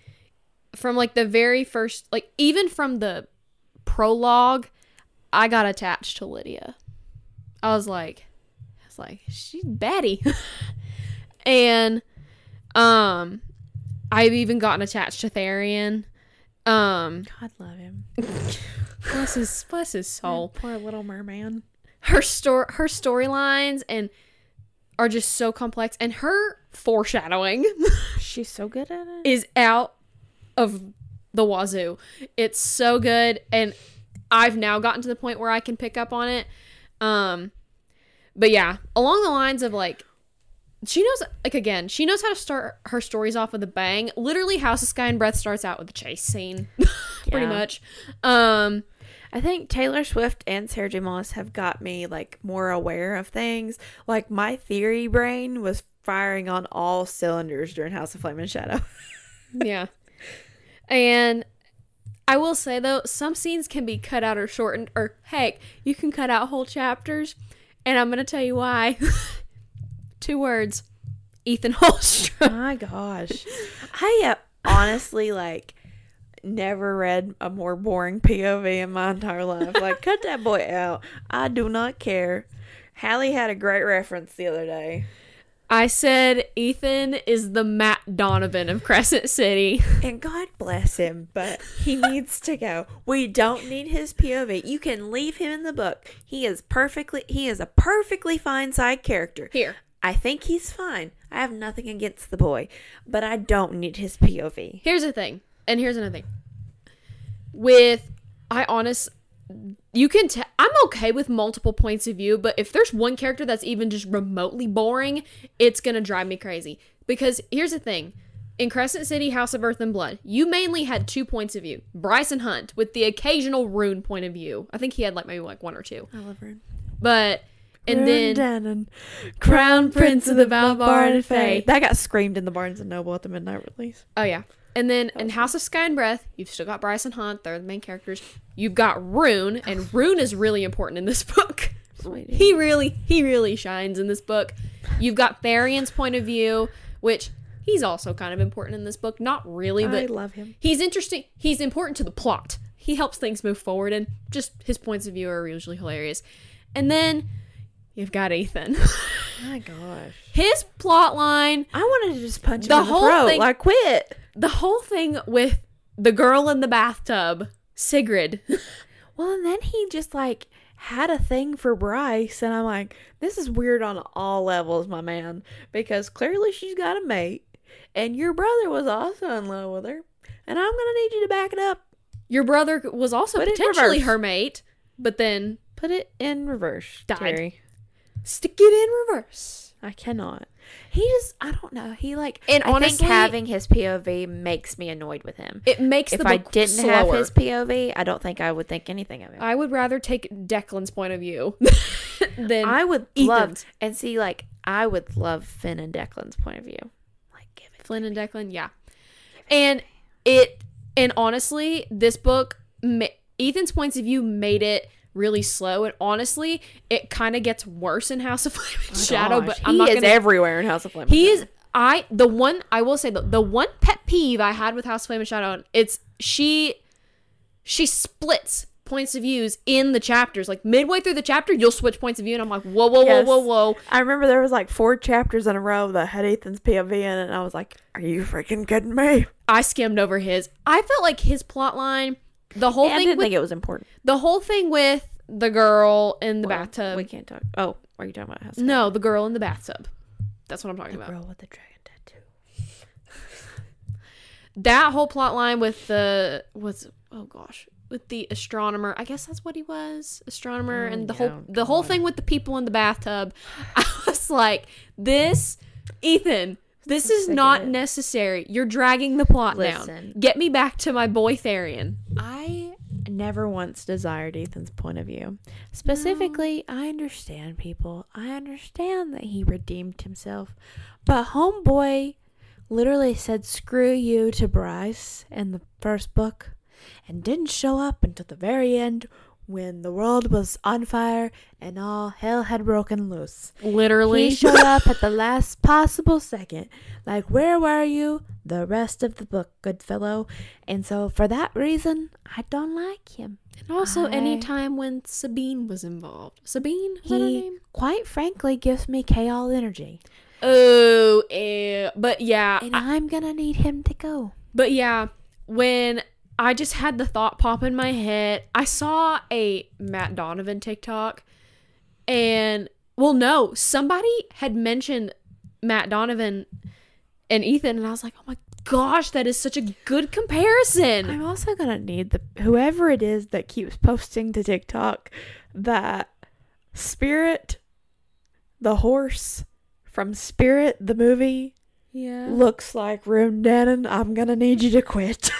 from, like, the very first, like, even from the prologue, I got attached to Lydia. I was like, she's baddie. And I've even gotten attached to Therian. God love him. bless his soul. Poor little merman. Her storylines and are just so complex, and her foreshadowing, she's so good at it, is out of the wazoo. It's so good, and I've now gotten to the point where I can pick up on it. But yeah, along the lines of like, she knows, like, again, she knows how to start her stories off with a bang. Literally, House of Sky and Breath starts out with a chase scene. Pretty much. I think Taylor Swift and Sarah J. Maas have got me, like, more aware of things. Like, my theory brain was firing on all cylinders during House of Flame and Shadow. Yeah. And I will say, though, some scenes can be cut out or shortened. Or, heck, you can cut out whole chapters. And I'm going to tell you why. 2 words. Ethan Holstrom. My gosh. I honestly, like, never read a more boring POV in my entire life. Like, cut that boy out. I do not care. Hallie had a great reference the other day. I said Ethan is the Matt Donovan of Crescent City. And God bless him, but he needs to go. We don't need his POV. You can leave him in the book. He is a perfectly fine side character. Here. I think he's fine. I have nothing against the boy, but I don't need his POV. Here's the thing. And here's another thing. I'm okay with multiple points of view, but if there's one character that's even just remotely boring, it's going to drive me crazy. Because here's the thing. In Crescent City, House of Earth and Blood, you mainly had 2 points of view. Bryce and Hunt, with the occasional Rune point of view. I think he had maybe 1 or 2. I love Rune. But, and Rune then... Dannon, Crown Prince of the Valbarn and Fae. That got screamed in the Barnes & Noble at the midnight release. Oh, yeah. And then in House of Sky and Breath, you've still got Bryce and Hunt. They're the main characters. You've got Rune, and Rune is really important in this book. Sweetie. He really shines in this book. You've got Therion's point of view, which he's also kind of important in this book. Not really, but I love him. He's interesting. He's important to the plot. He helps things move forward, and just his points of view are usually hilarious. And then you've got Ethan. My gosh. His plot line. I wanted to just punch him in the throat. Like, quit. The whole thing with the girl in the bathtub, Sigrid. Well, and then he just, like, had a thing for Bryce. And I'm like, this is weird on all levels, my man. Because clearly she's got a mate. And your brother was also in love with her. And I'm going to need you to back it up. Your brother was also potentially her mate. But then... Put it in reverse, died. Terry. Stick it in reverse. I cannot. He just, I don't know. He like, and I honestly, think having his POV makes me annoyed with him. It makes the book slower. If I didn't have his POV, I don't think I would think anything of him. I would rather take Declan's point of view than I would Ethan's. Love and see. Like, I would love Finn and Declan's point of view. Like, give it. Flynn and Declan, yeah. And it, and honestly, this book, Ethan's points of view made it really slow, and honestly it kind of gets worse in House of Flame and Shadow, but he is everywhere in House of Flame and Shadow. I will say, the one pet peeve I had with House of Flame and Shadow, and it's she splits points of views in the chapters. Like, midway through the chapter you'll switch points of view, and I'm like, whoa. I remember there was like 4 chapters in a row that had Ethan's POV in it, and I was like, are you freaking kidding me? I skimmed over his. I felt like his plot line, the whole thing. I didn't think it was important. The whole thing with the girl in the bathtub. We can't talk. Oh, are you talking about House? No, the girl in the bathtub. That's what I'm talking about. The girl with the dragon tattoo. That whole plot line with the astronomer. I guess that's what he was, astronomer, and the whole thing with the people in the bathtub. I was like, Ethan. This is not necessary. You're dragging the plot down. Get me back to my boy Therion. I never once desired Ethan's point of view. Specifically, no. I understand people. I understand that he redeemed himself. But homeboy literally said screw you to Bryce in the first book and didn't show up until the very end when the world was on fire and all hell had broken loose. Literally. He showed up at the last possible second. Like, where were you the rest of the book, good fellow? And so for that reason, I don't like him. And also any time when Sabine was involved. Sabine? Is that her name? Quite frankly, gives me K.O. energy. Oh, but yeah. And I'm going to need him to go. But yeah, when I just had the thought pop in my head. I saw a Matt Donovan TikTok, and somebody had mentioned Matt Donovan and Ethan, and I was like, oh my gosh, that is such a good comparison. I'm also gonna need whoever it is that keeps posting to TikTok that Spirit, the horse from Spirit the movie, looks like Room Denon. I'm gonna need you to quit.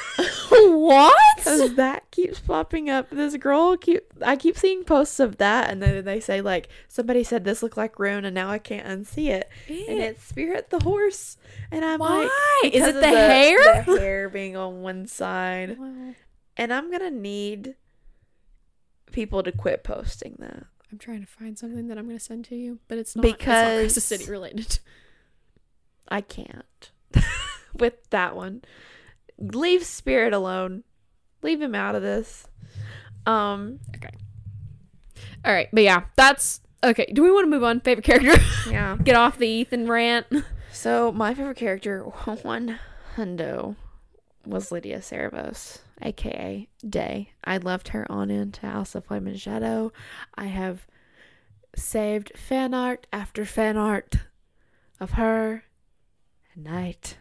What? Because that keeps popping up. This girl I keep seeing posts of that, and then they say, like, somebody said this looked like Rune, and now I can't unsee it. Yeah. And it's Spirit the horse. And I'm like, is it the hair? The hair being on one side. Wow. And I'm gonna need people to quit posting that. I'm trying to find something that I'm gonna send to you, but it's not because it's not City related. I can't with that one. Leave Spirit alone. Leave him out of this. Okay. All right. But yeah, that's... Okay. Do we want to move on? Favorite character? Yeah. Get off the Ethan rant. So, my favorite character, one hundo, was Lydia Cerebos, a.k.a. Day. I loved her on into House of Flame and Shadow. I have saved fan art after fan art of her at night,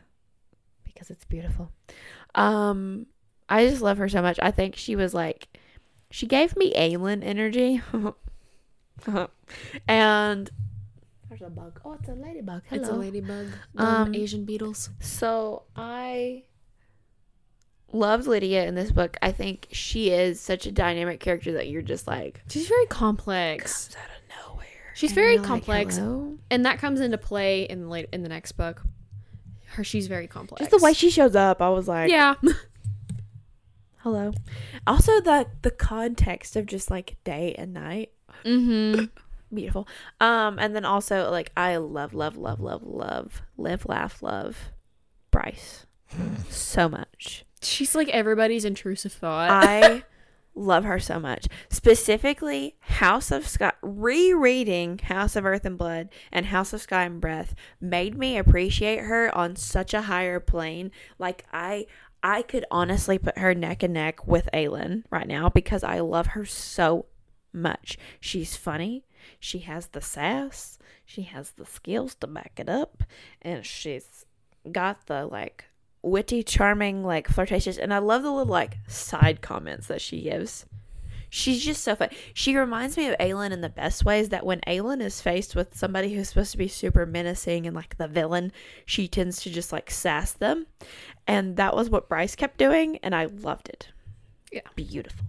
because it's beautiful. I just love her so much. I think she was like, she gave me Aelin energy. And there's a bug. Oh, it's a ladybug. Hello. It's a ladybug. Asian beetles. So I loved Lydia in this book. I think she is such a dynamic character that you're just like, she's very complex. Comes out of nowhere. She's very complex, like, and that comes into play in the next book. She's very complex. Just the way she shows up, I was like, yeah. Hello. Also, the context of just like day and night. Mm-hmm. Beautiful. And then also, like, I love live, laugh, love Bryce so much. She's like everybody's intrusive thought. I love her so much. Specifically, rereading House of Earth and Blood and House of Sky and Breath made me appreciate her on such a higher plane. Like, I could honestly put her neck and neck with Aelin right now because I love her so much. She's funny. She has the sass. She has the skills to back it up. And she's got the, like, witty, charming, like, flirtatious, and I love the little, like, side comments that she gives. She's just so fun. She reminds me of Aelin in the best ways, that when Aelin is faced with somebody who's supposed to be super menacing and, like, the villain, she tends to just, like, sass them, and that was what Bryce kept doing, and I loved it. Yeah. Beautiful.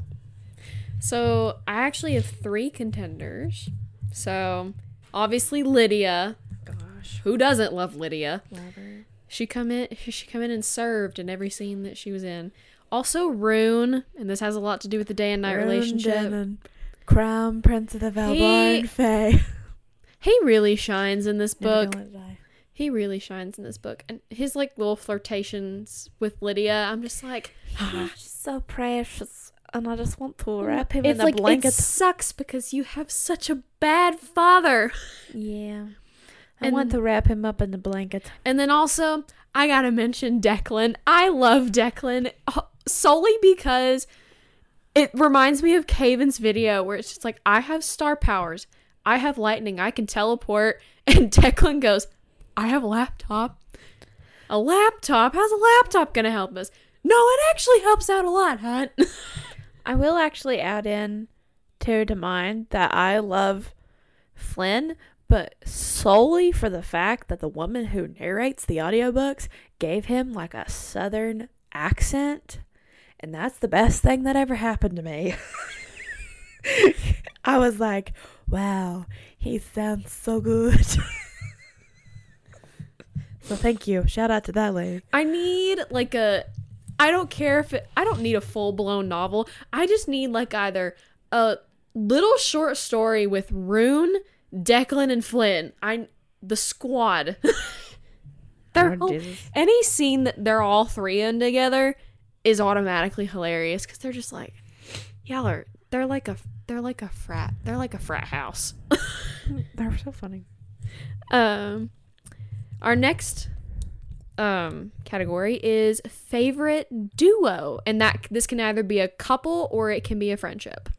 So, I actually have 3 contenders. So, obviously Lydia. Gosh. Who doesn't love Lydia? Love her. She come in and served in every scene that she was in. Also Rune, and this has a lot to do with the day and night Rune relationship. Denon, Crown Prince of the Valborn Fae. He really shines in this book. He really shines in this book. And his, like, little flirtations with Lydia, I'm just like, he's so precious. And I just want to wrap him in a blanket. It sucks because you have such a bad father. Yeah. I want to wrap him up in the blanket. And then also, I gotta mention Declan. I love Declan solely because it reminds me of Caven's video where it's just like, I have star powers, I have lightning, I can teleport, and Declan goes, I have a laptop. A laptop? How's a laptop gonna help us? No, it actually helps out a lot, Hunt. I will actually add in to mine that I love Flynn, but solely for the fact that the woman who narrates the audiobooks gave him, like, a southern accent. And that's the best thing that ever happened to me. I was like, wow, he sounds so good. So thank you. Shout out to that lady. I need, like, I don't need a full-blown novel. I just need, like, either a little short story with Rune, Declan, and Flynn. The squad. Any scene that they're all 3 in together is automatically hilarious because they're just like, y'all are. They're like a frat. They're like a frat house. They're so funny. Our next category is favorite duo, and that this can either be a couple or it can be a friendship.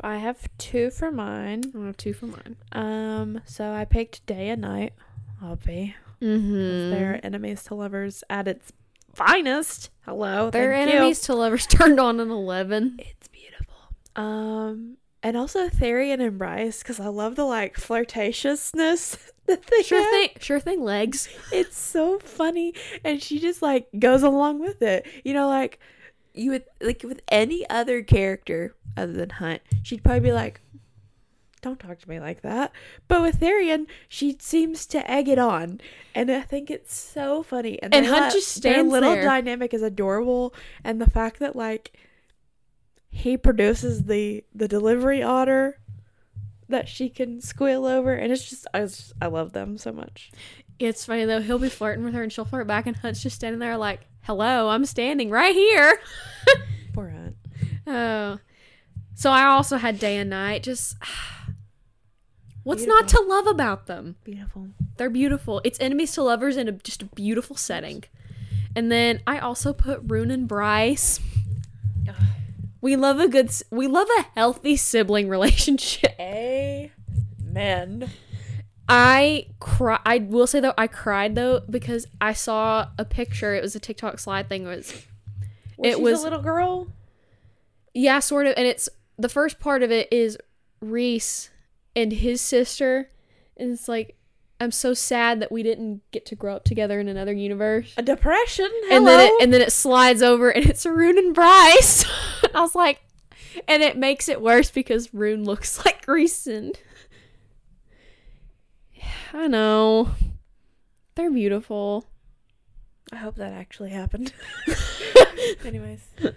I have two for mine. I have two for mine. So I picked Day and Night. Obvi. Mm-hmm. They're enemies to lovers at its finest. Hello. They're enemies to lovers turned on an 11. It's beautiful. And also Therian and Bryce, because I love the like flirtatiousness that they have. Sure thing, legs. It's so funny, and she just like goes along with it. You know, like you would like with any other character other than Hunt, she'd probably be like, "Don't talk to me like that." But with Therian, she seems to egg it on, and I think it's so funny. And Hunt just stands there. Their little dynamic is adorable, and the fact that like. He produces the delivery otter that she can squeal over, and it's just I love them so much. It's funny though, he'll be flirting with her and she'll flirt back, and Hunt's just standing there like, "Hello, I'm standing right here." Poor Hunt. Oh, so I also had Day and Night. Just what's beautiful. Not to love about them? Beautiful. They're beautiful. It's enemies to lovers in just a beautiful setting. And then I also put Rune and Bryce. We love a healthy sibling relationship. Amen. I will say though, I cried though because I saw a picture. It was a TikTok slide thing. Was she a little girl? Yeah, sort of. And it's the first part of it is Reese and his sister, and it's like, I'm so sad that we didn't get to grow up together in another universe. A depression. Hello. And then it slides over, and it's Rune and Bryce. I was like, and it makes it worse because Rune looks like Reese. I know. They're beautiful. I hope that actually happened. Anyways, it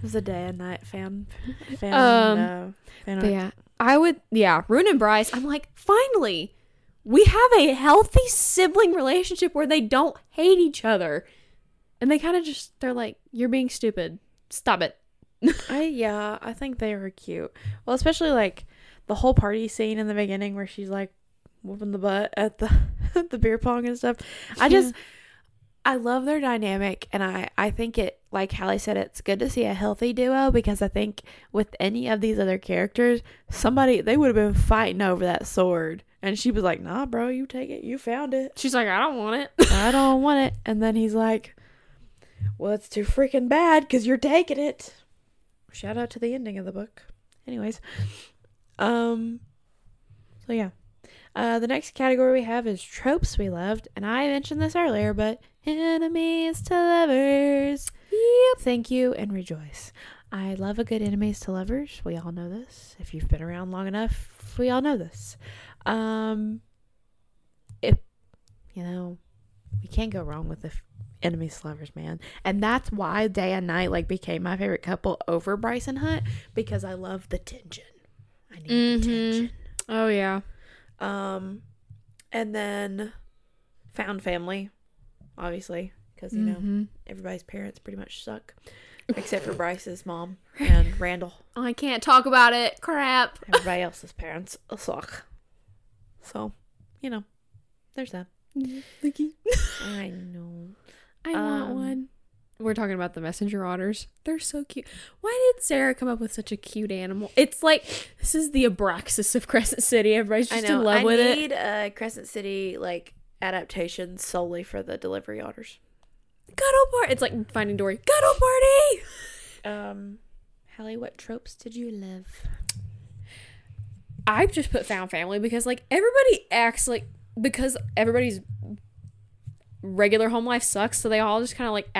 was a Day and Night fan. Yeah, I would. Yeah, Rune and Bryce. I'm like, finally. We have a healthy sibling relationship where they don't hate each other. And they kind of just, they're like, "You're being stupid. Stop it." I think they were cute. Well, especially like the whole party scene in the beginning where she's like whooping the butt at the beer pong and stuff. Yeah. I love their dynamic, and I think it, like Hallie said, it's good to see a healthy duo, because I think with any of these other characters, they would have been fighting over that sword. And she was like, "Nah, bro, you take it. You found it." She's like, "I don't want it. I don't want it." And then he's like, "Well, it's too freaking bad because you're taking it." Shout out to the ending of the book. Anyways. So, yeah. The next category we have is tropes we loved. And I mentioned this earlier, but enemies to lovers. Yep. Thank you and rejoice. I love a good enemies to lovers. We all know this. If you've been around long enough, we all know this. If you know, we can't go wrong with the enemies to lovers, man. And that's why Day and Night like became my favorite couple over Bryce and Hunt, because I love the tension. I need the tension. Oh yeah. And then found family, obviously, because you know everybody's parents pretty much suck. Except for Bryce's mom and Randall. Oh, I can't talk about it. Crap. Everybody else's parents suck. So, you know, there's that. I know. I want one. We're talking about the messenger otters. They're so cute. Why did Sarah come up with such a cute animal? It's like, this is the Abraxas of Crescent City. Everybody's just in love with it. I need a Crescent City, like, adaptation solely for the delivery otters. Cuddle party. It's like Finding Dory. Cuddle party. Hallie, what tropes did you love? I just put found family because like everybody acts like, because everybody's regular home life sucks, so they all just kind of like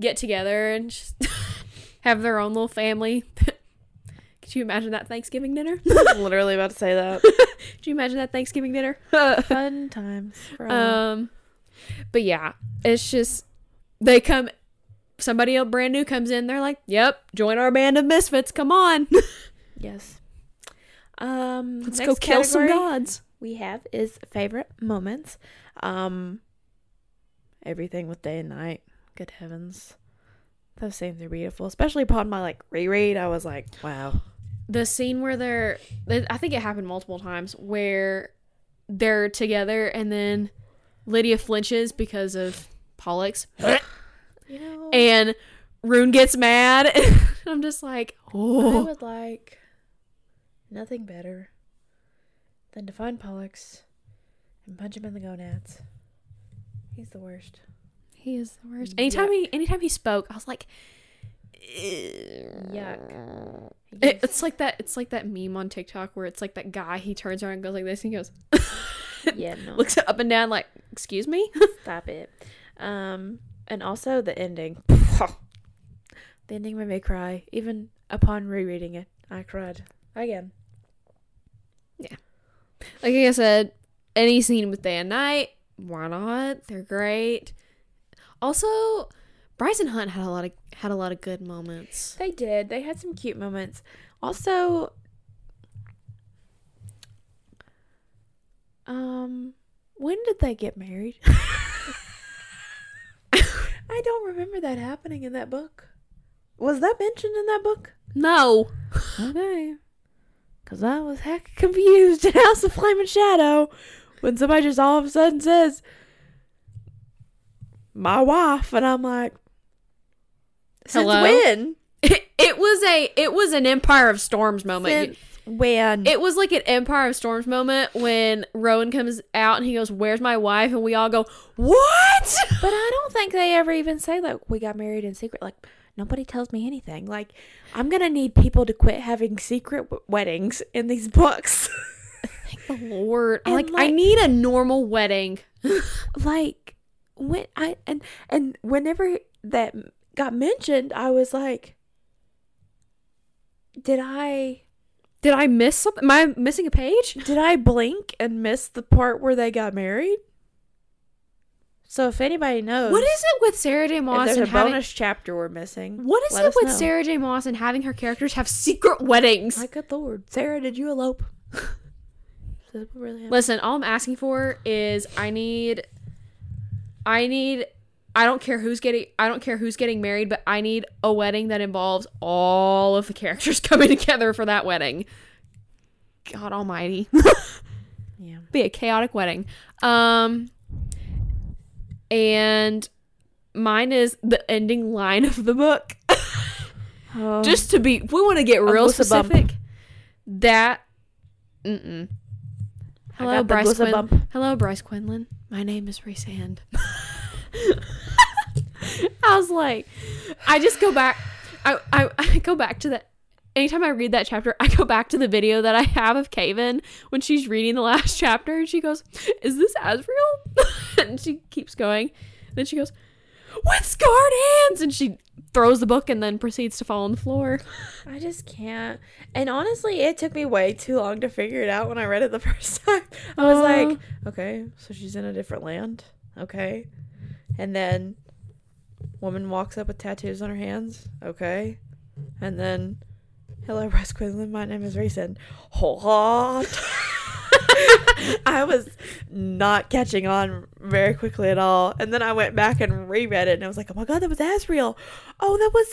get together and just have their own little family. Could you imagine that Thanksgiving dinner? I was literally about to say that. Could you imagine that Thanksgiving dinner? Fun times. But yeah, it's just, they come, somebody brand new comes in, they're like, "Yep, join our band of misfits, come on." Yes. Let's go kill some gods. We have is favorite moments. Everything with Day and Night. Good heavens. Those scenes are beautiful. Especially upon my like reread, I was like, wow. The scene where I think it happened multiple times, where they're together and then Lydia flinches because of Pollux. You know, and Rune gets mad. I'm just like, oh. I would like nothing better than to find Pollux and punch him in the gonads. He's the worst. He is the worst. Anytime he spoke, I was like, yuck. It's like that meme on TikTok where it's like that guy, he turns around and goes like this and he goes yeah, no. Looks up and down like, excuse me? Stop it. And also the ending. The ending made me cry. Even upon rereading it, I cried again. Yeah. Like I said, any scene with Day and Night, why not? They're great. Also, Bryce and Hunt had a lot of good moments. They did. They had some cute moments. Also, when did they get married? I don't remember that happening in that book. Was that mentioned in that book? No. Okay. Because I was heck confused in House of Flame and Shadow when somebody just all of a sudden says, my wife, and I'm like, since hello? When? It was an Empire of Storms moment. Since when? It was like an Empire of Storms moment when Rowan comes out and he goes, where's my wife? And we all go, what? But I don't think they ever even say, like, we got married in secret. Like, nobody tells me anything. Like, I'm going to need people to quit having secret weddings in these books. Thank the Lord. Like, I need a normal wedding. Like, when I and whenever that got mentioned, I was like, did I miss something? Am I missing a page? Did I blink and miss the part where they got married? So if anybody knows, what is it with Sarah J. Maas? There's a bonus chapter we're missing. What is it with Sarah J. Maas and having her characters have secret weddings? My good Lord, Sarah, did you elope? Really listen, all I'm asking for is I don't care who's getting married, but I need a wedding that involves all of the characters coming together for that wedding. God almighty. Yeah. Be a chaotic wedding. And mine is the ending line of the book. Just to be, we want to get real specific. That, Hello, Bryce Quinlan. My name is Reese Hand. I was like, I go back to that. Anytime I read that chapter, I go back to the video that I have of Kaven when she's reading the last chapter and she goes, is this Asriel? And she keeps going. Then she goes, with scarred hands! And she throws the book and then proceeds to fall on the floor. I just can't. And honestly, it took me way too long to figure it out when I read it the first time. I was like, okay, so she's in a different land. Okay. And then woman walks up with tattoos on her hands. Okay. And then, hello, Bryce Quinlan. My name is Reason. I was not catching on very quickly at all. And then I went back and reread it and I was like, oh my God, that was Asriel. Oh, that was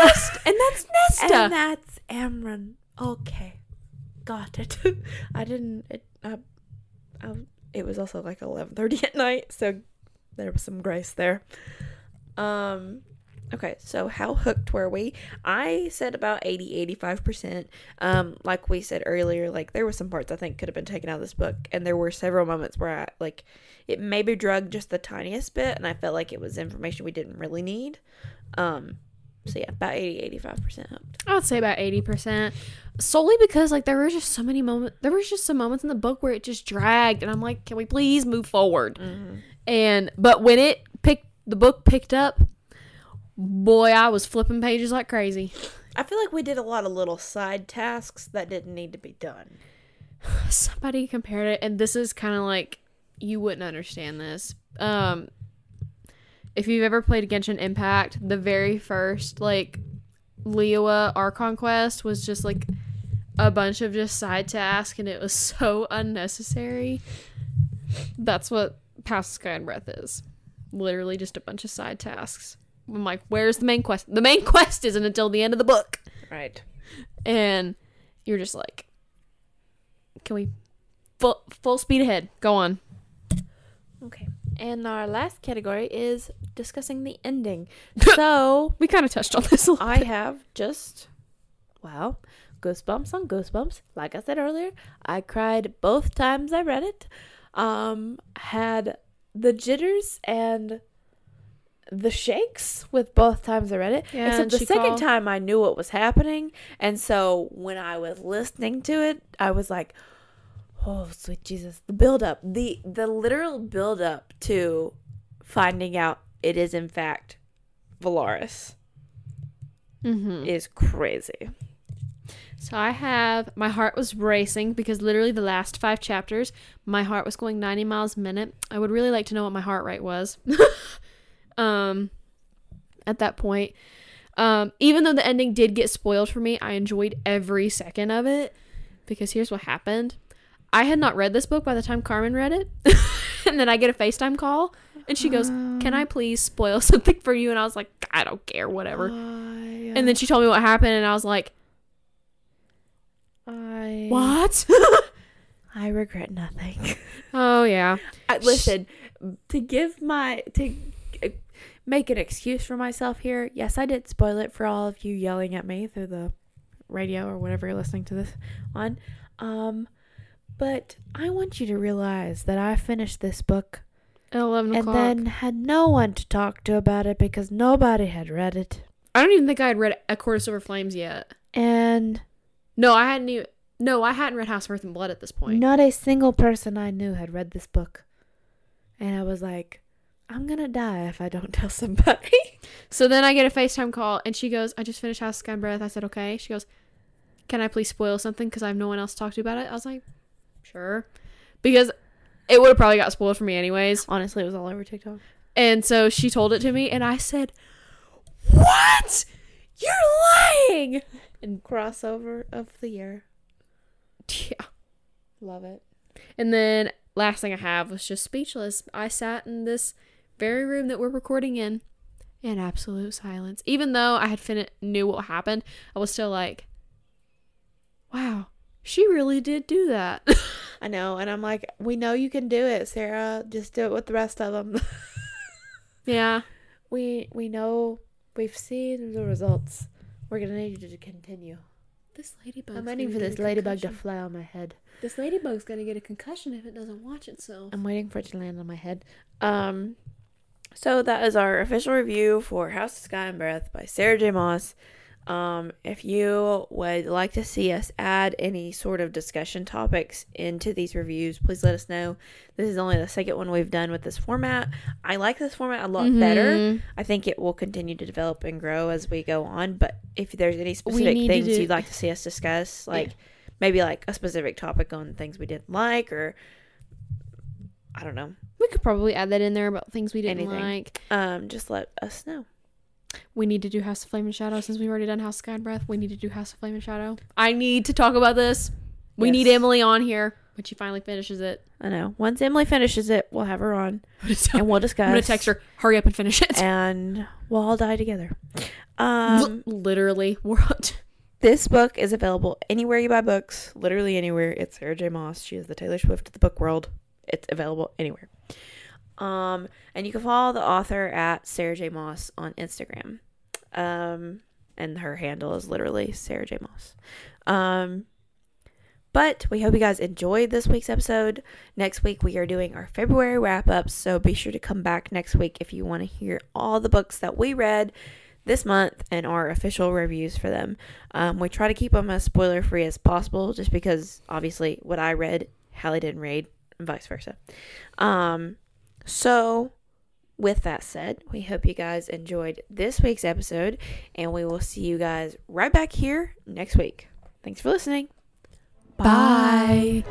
Feyre. That's Nesta. And that's Nesta. And that's Amryn. Okay. Got it. It was also like 11:30 at night. So there was some grace there. Okay, so how hooked were we? I said about 80-85%. Like we said earlier, like there were some parts I think could have been taken out of this book, and there were several moments where I like it maybe drug just the tiniest bit, and I felt like it was information we didn't really need. So yeah, about 80-85% hooked. I would say about 80%, solely because like there were just so many moments. There was just some moments in the book where it just dragged, and I'm like, can we please move forward? Mm-hmm. But when the book picked up. Boy, I was flipping pages like crazy. I feel like we did a lot of little side tasks that didn't need to be done. Somebody compared it, and this is kind of like, you wouldn't understand this. If you've ever played Genshin Impact, the very first, like, Liyue Archon quest was just, like, a bunch of just side tasks, and it was so unnecessary. That's what House of Sky and Breath is. Literally just a bunch of side tasks. I'm like, where's the main quest? The main quest isn't until the end of the book. Right. And you're just like, can we full speed ahead. Go on. And our last category is discussing the ending. So we kind of touched on this a little bit. I have just, wow, goosebumps on goosebumps. Like I said earlier, I cried both times I read it. Had the jitters and the shakes with both times I read it. Yeah, except the second time I knew what was happening. And so when I was listening to it, I was like, oh, sweet Jesus. The build-up. The literal build-up to finding out it is, in fact, Valaris is crazy. So I have... My heart was racing because literally the last 5 chapters, my heart was going 90 miles a minute. I would really like to know what my heart rate was at that point. Even though the ending did get spoiled for me, I enjoyed every second of it because here's what happened. I had not read this book by the time Carmen read it. And then I get a FaceTime call and she goes, can I please spoil something for you? And I was like, I don't care, whatever. Yeah. And then she told me what happened and I was like, what? I regret nothing. Oh, yeah. Listen, to make an excuse for myself here. Yes, I did spoil it for all of you yelling at me through the radio or whatever you're listening to this on. But I want you to realize that I finished this book at 11 o'clock. And then had no one to talk to about it because nobody had read it. I don't even think I had read A Court of Silver Flames yet. And... I hadn't read House of Earth and Blood at this point. Not a single person I knew had read this book. And I was like, I'm going to die if I don't tell somebody. So then I get a FaceTime call and she goes, I just finished House of Sky and Breath. I said, okay. She goes, can I please spoil something because I have no one else to talk to about it? I was like... Sure, because it would have probably got spoiled for me anyways. Honestly, it was all over TikTok. And so she told it to me and I said, what? You're lying. And crossover of the year. Yeah, love it. And then last thing I have was just speechless. I sat in this very room that we're recording in absolute silence. Even though I had knew what happened, I was still like, wow, she really did do that. I know. And I'm like, we know you can do it, Sarah. Just do it with the rest of them. Yeah. We know. We've seen the results. We're going to need you to continue. This ladybug. I'm waiting for this ladybug to fly on my head. This ladybug's going to get a concussion if it doesn't watch itself. I'm waiting for it to land on my head. So that is our official review for House of Sky and Breath by Sarah J. Maas. If you would like to see us add any sort of discussion topics into these reviews, please let us know. This is only the second one we've done with this format. I like this format a lot better. I think it will continue to develop and grow as we go on. But if there's any specific things you'd like to see us discuss, like maybe like a specific topic on things we didn't like, or I don't know. We could probably add that in there about things we didn't like. Just let us know. We need to do House of Flame and Shadow. Since we've already done House of Sky and Breath, we need to do House of Flame and Shadow. I need to talk about this. We need Emily on here when she finally finishes it. I know. Once Emily finishes it, we'll have her on. And we'll discuss. I'm going to text her, hurry up and finish it. And we'll all die together. Literally. This book is available anywhere you buy books. Literally anywhere. It's Sarah J. Maas. She is the Taylor Swift of the book world. It's available anywhere. And you can follow the author at Sarah J. Maas on Instagram. And her handle is literally Sarah J. Maas. But we hope you guys enjoyed this week's episode. Next week we are doing our February wrap-up, so be sure to come back next week if you want to hear all the books that we read this month and our official reviews for them. We try to keep them as spoiler-free as possible, just because, obviously, what I read, Hallie didn't read, and vice versa. So, with that said, we hope you guys enjoyed this week's episode, and we will see you guys right back here next week. Thanks for listening. Bye.